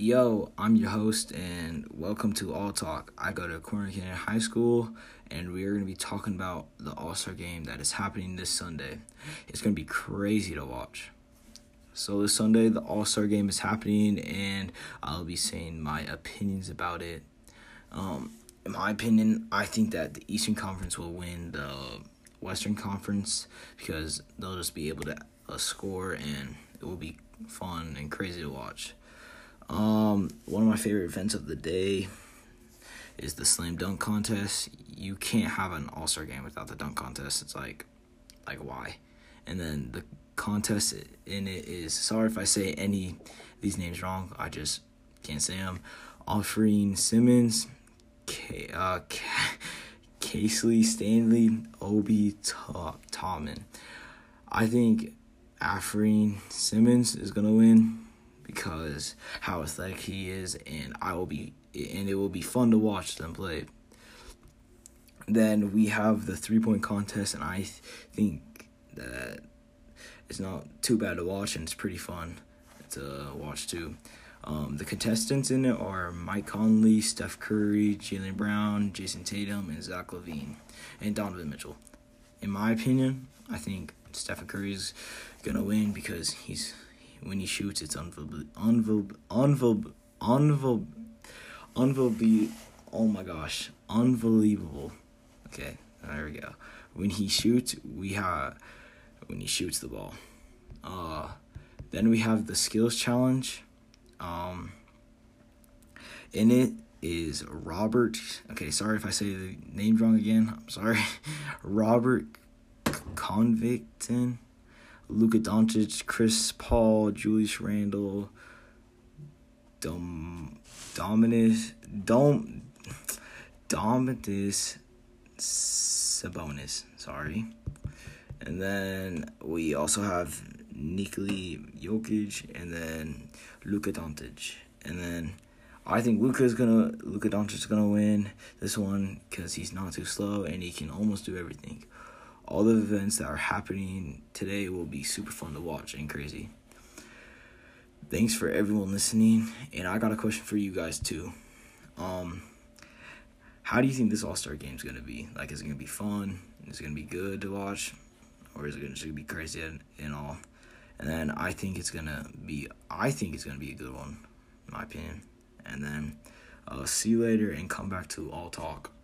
Yo, I'm your host, and welcome to All Talk. I go to Corner Canyon High School, and we are going to be talking about the All-Star game that is happening this Sunday. It's going to be crazy to watch. So this Sunday, the All-Star game is happening, and I'll be saying my opinions about it. In my opinion, I think that the Eastern Conference will win the Western Conference because they'll just be able to score, and it will be fun and crazy to watch. One of my favorite events of the day is the slam dunk contest. You can't have an All-Star game without the dunk contest. It's like why? And then the contest in it is, sorry if I say any of these names wrong, I just can't say them. Afreen Simmons, Casely Stanley, Obi Toppin. I think Afreen Simmons is gonna win because how athletic he is, and it will be fun to watch them play. Then we have the three-point contest, and I think that it's not too bad to watch, and it's pretty fun to watch too. The contestants in it are Mike Conley, Steph Curry, Jaylen Brown, Jason Tatum, and Zach Levine, and Donovan Mitchell. In my opinion, I think Steph Curry is gonna win because when he shoots, it's unbelievable. Okay, there we go. When he shoots the ball. Then we have the skills challenge. In it is Robert. Okay, sorry if I say the name wrong again. I'm sorry. Robert Convictin, Luka Doncic, Chris Paul, Julius Randle, Domantas Sabonis. Sorry. And then we also have Nikola Jokic, and then Luka Doncic. And then I think Luka Doncic is gonna win this one because he's not too slow and he can almost do everything. All the events that are happening today will be super fun to watch and crazy. Thanks for everyone listening. And I got a question for you guys too. How do you think this All-Star game is going to be? Like, is it going to be fun? Is it going to be good to watch? Or is it going to be crazy and all? And then I think it's going to be a good one, in my opinion. And then see you later and come back to All Talk.